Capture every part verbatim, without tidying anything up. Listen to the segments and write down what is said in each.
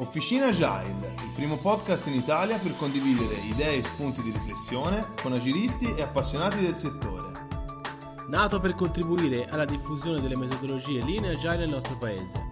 Officina Agile, il primo podcast in Italia per condividere idee e spunti di riflessione con agilisti e appassionati del settore. Nato per contribuire alla diffusione delle metodologie Lean e Agile nel nostro paese.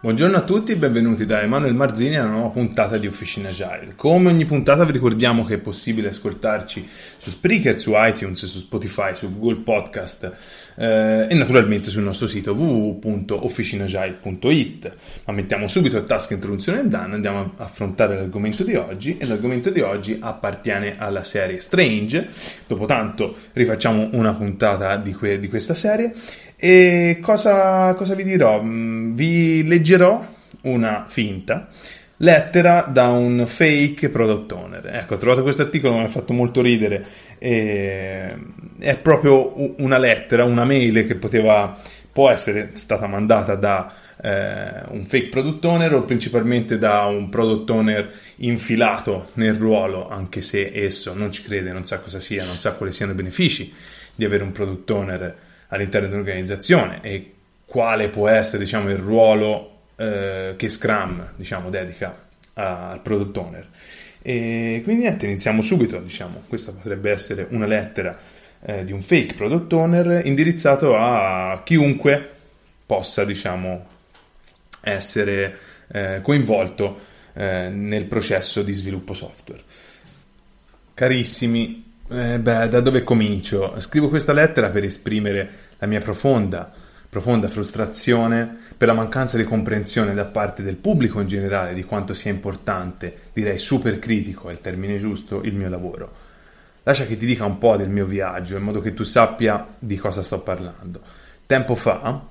Buongiorno a tutti e benvenuti da Emanuele Marzini alla nuova puntata di Officina Agile. Come ogni puntata vi ricordiamo che è possibile ascoltarci su Spreaker, su iTunes, su Spotify, su Google Podcast eh, e naturalmente sul nostro sito w w w punto officina agile punto i t. Ma mettiamo subito il task introduzione e danno, andiamo a affrontare l'argomento di oggi e l'argomento di oggi appartiene alla serie Strange. Dopo tanto rifacciamo una puntata di, que- di questa serie. E cosa, cosa vi dirò? Vi leggerò una finta lettera da un fake product owner. Ecco, ho trovato questo articolo, mi ha fatto molto ridere. E è proprio una lettera, una mail che poteva può essere stata mandata da eh, un fake product owner o principalmente da un product owner infilato nel ruolo, anche se esso non ci crede, non sa cosa sia, non sa quali siano i benefici di avere un product owner all'interno dell'organizzazione e quale può essere, diciamo, il ruolo eh, che Scrum, diciamo, dedica al product owner. E quindi niente, iniziamo subito, diciamo, questa potrebbe essere una lettera eh, di un fake product owner indirizzato a chiunque possa, diciamo, essere eh, coinvolto eh, nel processo di sviluppo software. Carissimi, Eh beh, da dove comincio? Scrivo questa lettera per esprimere la mia profonda, profonda frustrazione per la mancanza di comprensione da parte del pubblico in generale di quanto sia importante, direi super critico, è il termine giusto, il mio lavoro. Lascia che ti dica un po' del mio viaggio, in modo che tu sappia di cosa sto parlando. Tempo fa,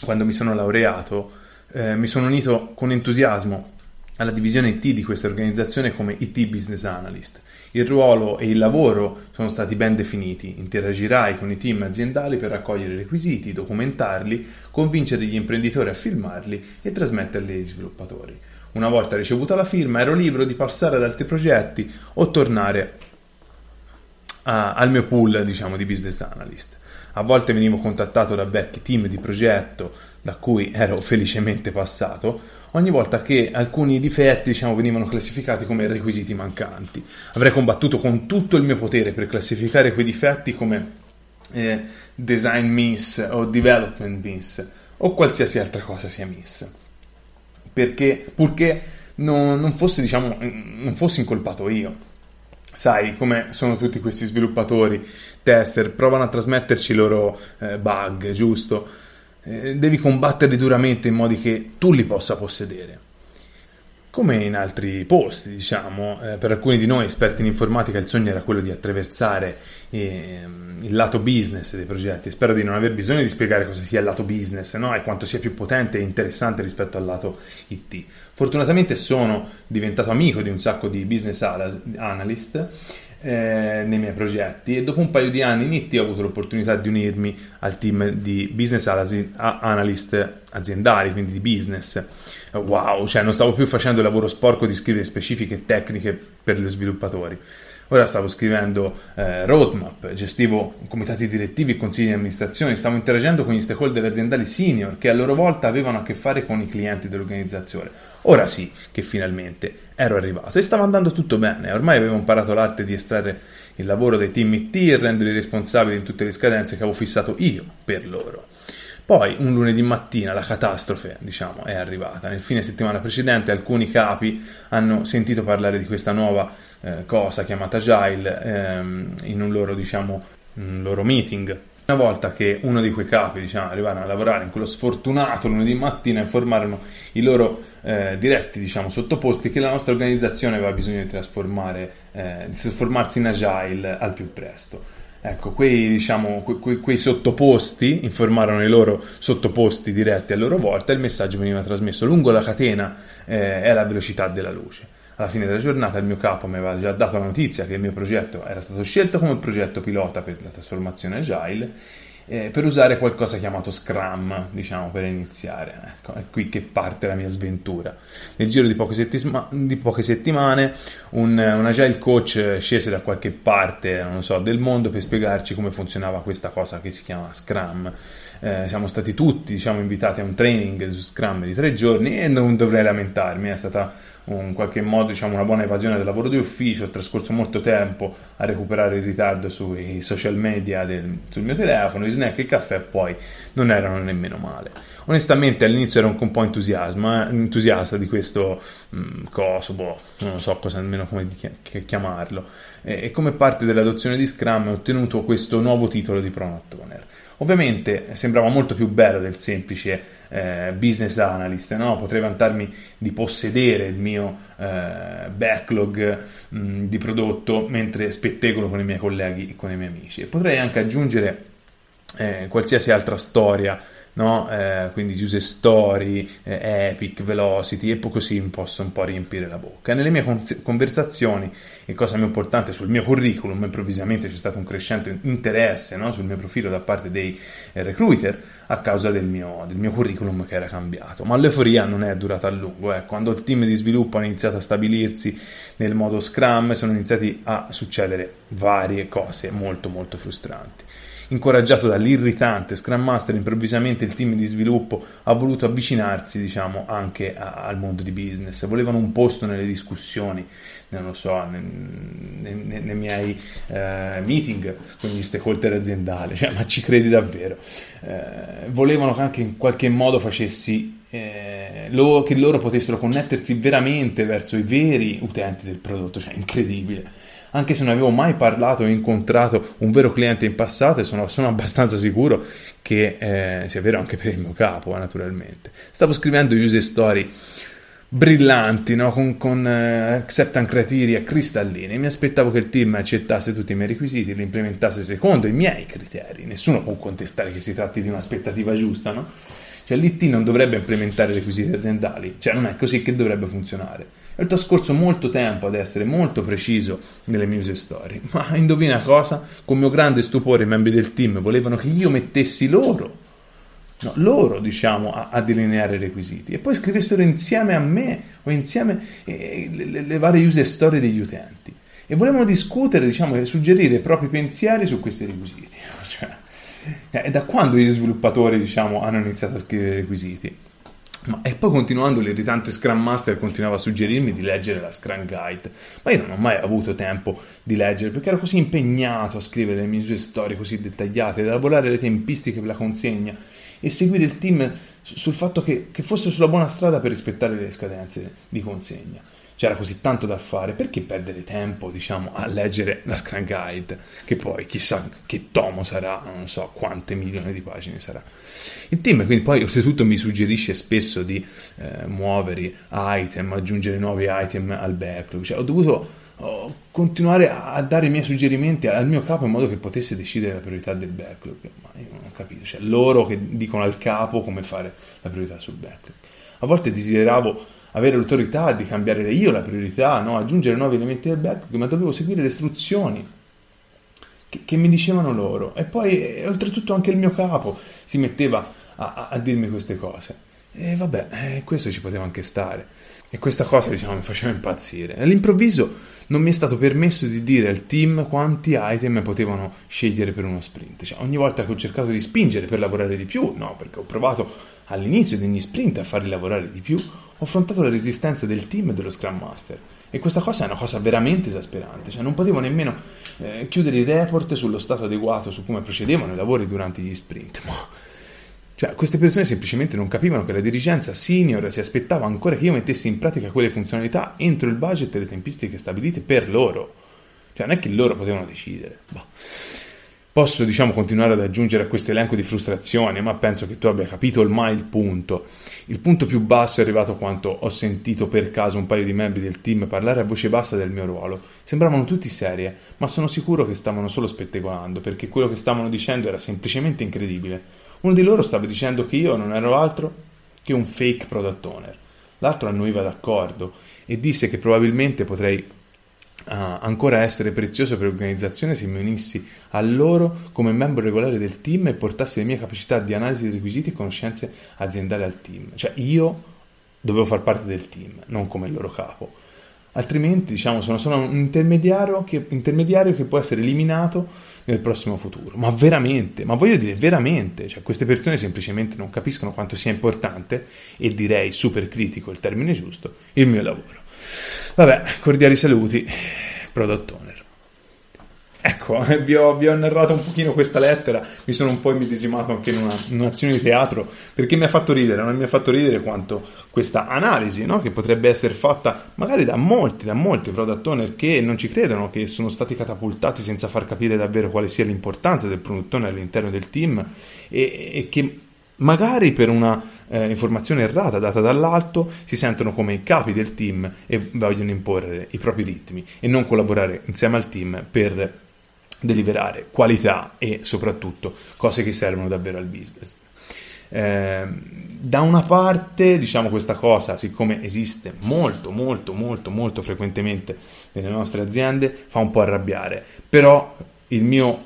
quando mi sono laureato, eh, mi sono unito con entusiasmo alla divisione I T di questa organizzazione come I T Business Analyst. Il ruolo e il lavoro sono stati ben definiti. Interagirai con i team aziendali per raccogliere requisiti, documentarli, convincere gli imprenditori a firmarli e trasmetterli agli sviluppatori. Una volta ricevuta la firma ero libero di passare ad altri progetti o tornare a, al mio pool, diciamo, di business analyst. A volte venivo contattato da vecchi team di progetto da cui ero felicemente passato, ogni volta che alcuni difetti, diciamo, venivano classificati come requisiti mancanti. Avrei combattuto con tutto il mio potere per classificare quei difetti come eh, design miss o development miss o qualsiasi altra cosa sia miss, perché purché non, non fosse, diciamo, non fossi incolpato io. Sai, come sono tutti questi sviluppatori, tester, provano a trasmetterci i loro eh, bug, giusto? Eh, devi combatterli duramente in modi che tu li possa possedere. Come in altri posti, diciamo, eh, per alcuni di noi esperti in informatica il sogno era quello di attraversare eh, il lato business dei progetti. Spero di non aver bisogno di spiegare cosa sia il lato business, no? E quanto sia più potente e interessante rispetto al lato I T. Fortunatamente sono diventato amico di un sacco di business analyst eh, nei miei progetti e dopo un paio di anni in I T ho avuto l'opportunità di unirmi al team di business analyst aziendali, quindi di business. Wow, cioè non stavo più facendo il lavoro sporco di scrivere specifiche tecniche per gli sviluppatori. Ora stavo scrivendo eh, roadmap, gestivo comitati direttivi, consigli di amministrazione, stavo interagendo con gli stakeholder aziendali senior che a loro volta avevano a che fare con i clienti dell'organizzazione. Ora sì che finalmente ero arrivato e stava andando tutto bene, ormai avevo imparato l'arte di estrarre il lavoro dai team I T e renderli responsabili di tutte le scadenze che avevo fissato io per loro. Poi un lunedì mattina la catastrofe, diciamo, è arrivata. Nel fine settimana precedente alcuni capi hanno sentito parlare di questa nuova eh, cosa chiamata Agile ehm, in un loro, diciamo, un loro meeting. Una volta che uno di quei capi, diciamo, arrivarono a lavorare in quello sfortunato lunedì mattina, informarono i loro eh, diretti, diciamo, sottoposti che la nostra organizzazione aveva bisogno di trasformare, eh, di trasformarsi in Agile al più presto. Ecco, quei, diciamo, que, que, quei sottoposti informarono i loro sottoposti diretti a loro volta e il messaggio veniva trasmesso lungo la catena eh, e alla velocità della luce. Alla fine della giornata il mio capo mi aveva già dato la notizia che il mio progetto era stato scelto come progetto pilota per la trasformazione agile eh, per usare qualcosa chiamato Scrum, diciamo, per iniziare. Ecco, è qui che parte la mia sventura. Nel giro di poche, settima- di poche settimane un, un agile coach scese da qualche parte, non so, del mondo per spiegarci come funzionava questa cosa che si chiama Scrum. Eh, siamo stati tutti, diciamo, invitati a un training su Scrum di tre giorni e non dovrei lamentarmi, è stata in qualche modo, diciamo, una buona evasione del lavoro di ufficio. Ho trascorso molto tempo a recuperare il ritardo sui social media, del, sul mio telefono, gli snack e il caffè poi non erano nemmeno male. Onestamente all'inizio ero un po' entusiasma, entusiasta di questo mh, coso, boh, non so cosa nemmeno come chiamarlo, e, e come parte dell'adozione di Scrum ho ottenuto questo nuovo titolo di Product Owner. Ovviamente sembrava molto più bello del semplice eh, business analyst, no? Potrei vantarmi di possedere il mio eh, backlog mh, di prodotto mentre spettegolo con i miei colleghi e con i miei amici, e potrei anche aggiungere eh, qualsiasi altra storia, no? Eh, quindi user story, eh, epic, velocity, e poi così mi posso un po' riempire la bocca. Nelle mie cons- conversazioni, e cosa più importante, sul mio curriculum, improvvisamente c'è stato un crescente interesse, no? Sul mio profilo da parte dei eh, recruiter a causa del mio, del mio curriculum che era cambiato. Ma l'euforia non è durata a lungo, eh. Quando il team di sviluppo ha iniziato a stabilirsi nel modo Scrum sono iniziati a succedere varie cose molto molto frustranti. Incoraggiato dall'irritante Scrum Master, improvvisamente il team di sviluppo ha voluto avvicinarsi, diciamo, anche a, al mondo di business. Volevano un posto nelle discussioni, non lo so, nei, nei, nei miei eh, meeting con gli stakeholder aziendali, cioè, ma ci credi davvero? Eh, volevano che anche in qualche modo facessi eh, lo, che loro potessero connettersi veramente verso i veri utenti del prodotto, cioè incredibile. Anche se non avevo mai parlato o incontrato un vero cliente in passato, e sono, sono abbastanza sicuro che eh, sia vero anche per il mio capo, eh, naturalmente. Stavo scrivendo user story brillanti, no? con, con eh, acceptance criteria cristallini, e mi aspettavo che il team accettasse tutti i miei requisiti e li implementasse secondo i miei criteri. Nessuno può contestare che si tratti di un'aspettativa giusta, no? Cioè l'I T non dovrebbe implementare requisiti aziendali, cioè non è così che dovrebbe funzionare. Ho trascorso molto tempo ad essere molto preciso nelle mie user story, ma indovina cosa? Con mio grande stupore i membri del team volevano che io mettessi loro, no, loro diciamo, a, a delineare i requisiti e poi scrivessero insieme a me o insieme eh, le, le varie user story degli utenti, e volevano discutere, diciamo, e suggerire i propri pensieri su questi requisiti. Cioè, è da quando gli sviluppatori, diciamo, hanno iniziato a scrivere i requisiti. Ma, e poi continuando, l'irritante Scrum Master continuava a suggerirmi di leggere la Scrum Guide, ma io non ho mai avuto tempo di leggere perché ero così impegnato a scrivere le mie storie così dettagliate, ad elaborare le tempistiche per la consegna e seguire il team sul fatto che, che fosse sulla buona strada per rispettare le scadenze di consegna. C'era così tanto da fare, perché perdere tempo, diciamo, a leggere la Scrum Guide, che poi chissà che tomo sarà, non so quante milioni di pagine sarà. Il team quindi poi oltretutto mi suggerisce spesso di eh, muovere item, aggiungere nuovi item al backlog, cioè ho dovuto oh, continuare a, a dare i miei suggerimenti al mio capo in modo che potesse decidere la priorità del backlog, ma io non ho capito, cioè loro che dicono al capo come fare la priorità sul backlog. A volte desideravo avere l'autorità di cambiare io la priorità, no? Aggiungere nuovi elementi del backlog, ma dovevo seguire le istruzioni che, che mi dicevano loro. E poi, oltretutto, anche il mio capo si metteva a, a dirmi queste cose. E vabbè, eh, questo ci poteva anche stare. E questa cosa, diciamo, mi faceva impazzire. All'improvviso non mi è stato permesso di dire al team quanti item potevano scegliere per uno sprint. Cioè, ogni volta che ho cercato di spingere per lavorare di più, no, perché ho provato all'inizio di ogni sprint a farli lavorare di più, ho affrontato la resistenza del team e dello Scrum Master, e questa cosa è una cosa veramente esasperante. Cioè non potevo nemmeno eh, chiudere i report sullo stato adeguato su come procedevano i lavori durante gli sprint. Ma cioè, queste persone semplicemente non capivano che la dirigenza senior si aspettava ancora che io mettessi in pratica quelle funzionalità entro il budget e le tempistiche stabilite per loro. Cioè non è che loro potevano decidere. Boh. Posso, diciamo, continuare ad aggiungere a questo elenco di frustrazioni, ma penso che tu abbia capito ormai il punto. Il punto più basso è arrivato quando ho sentito per caso un paio di membri del team parlare a voce bassa del mio ruolo. Sembravano tutti serie, ma sono sicuro che stavano solo spettegolando, perché quello che stavano dicendo era semplicemente incredibile. Uno di loro stava dicendo che io non ero altro che un fake product owner. L'altro annuiva d'accordo e disse che probabilmente potrei Ah, ancora essere prezioso per l'organizzazione se mi unissi a loro come membro regolare del team e portassi le mie capacità di analisi dei requisiti e conoscenze aziendali al team. Cioè io dovevo far parte del team, non come il loro capo, altrimenti diciamo sono solo un intermediario che, intermediario che può essere eliminato nel prossimo futuro. Ma veramente, ma voglio dire veramente, cioè queste persone semplicemente non capiscono quanto sia importante, e direi super critico il termine giusto, il mio lavoro. Vabbè, cordiali saluti, Product Owner. Ecco, vi ho, vi ho narrato un pochino questa lettera, mi sono un po' immedesimato anche in, una, in un'azione di teatro, perché mi ha fatto ridere, non mi ha fatto ridere quanto questa analisi, no? Che potrebbe essere fatta magari da molti, da molti Product Owner che non ci credono, che sono stati catapultati senza far capire davvero quale sia l'importanza del Product Owner all'interno del team, e, e che magari per una eh, informazione errata data dall'alto si sentono come i capi del team e vogliono imporre i propri ritmi e non collaborare insieme al team per deliberare qualità e soprattutto cose che servono davvero al business. Eh, da una parte, diciamo, questa cosa, siccome esiste molto molto molto molto frequentemente nelle nostre aziende, fa un po' arrabbiare, però il mio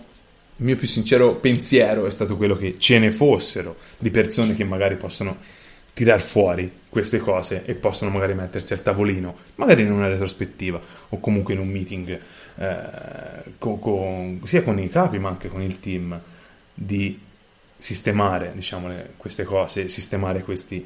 Il mio più sincero pensiero è stato quello che ce ne fossero di persone che magari possono tirar fuori queste cose e possono magari mettersi al tavolino, magari in una retrospettiva o comunque in un meeting, eh, con, con, sia con i capi ma anche con il team, di sistemare, diciamo, le, queste cose, sistemare queste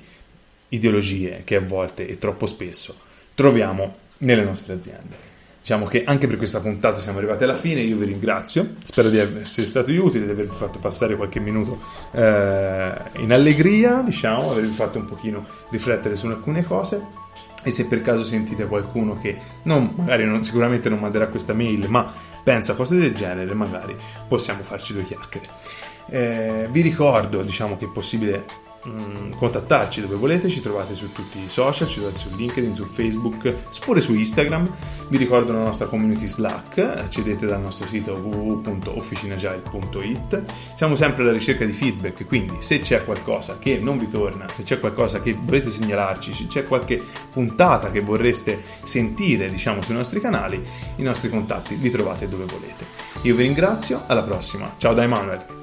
ideologie che a volte e troppo spesso troviamo nelle nostre aziende. Diciamo che anche per questa puntata siamo arrivati alla fine, io vi ringrazio, spero di essere stati utili, di avervi fatto passare qualche minuto eh, in allegria, diciamo, avervi fatto un pochino riflettere su alcune cose, e se per caso sentite qualcuno che non, magari non, sicuramente non manderà questa mail, ma pensa cose del genere, magari possiamo farci due chiacchiere. Eh, vi ricordo, diciamo, che è possibile contattarci dove volete, ci trovate su tutti i social, ci trovate su LinkedIn, su Facebook, pure su Instagram. Vi ricordo la nostra community Slack, accedete dal nostro sito w w w punto officina agile punto i t. Siamo sempre alla ricerca di feedback, quindi se c'è qualcosa che non vi torna, se c'è qualcosa che volete segnalarci, se c'è qualche puntata che vorreste sentire, diciamo, sui nostri canali, i nostri contatti li trovate dove volete. Io vi ringrazio, alla prossima, ciao da Emanuele.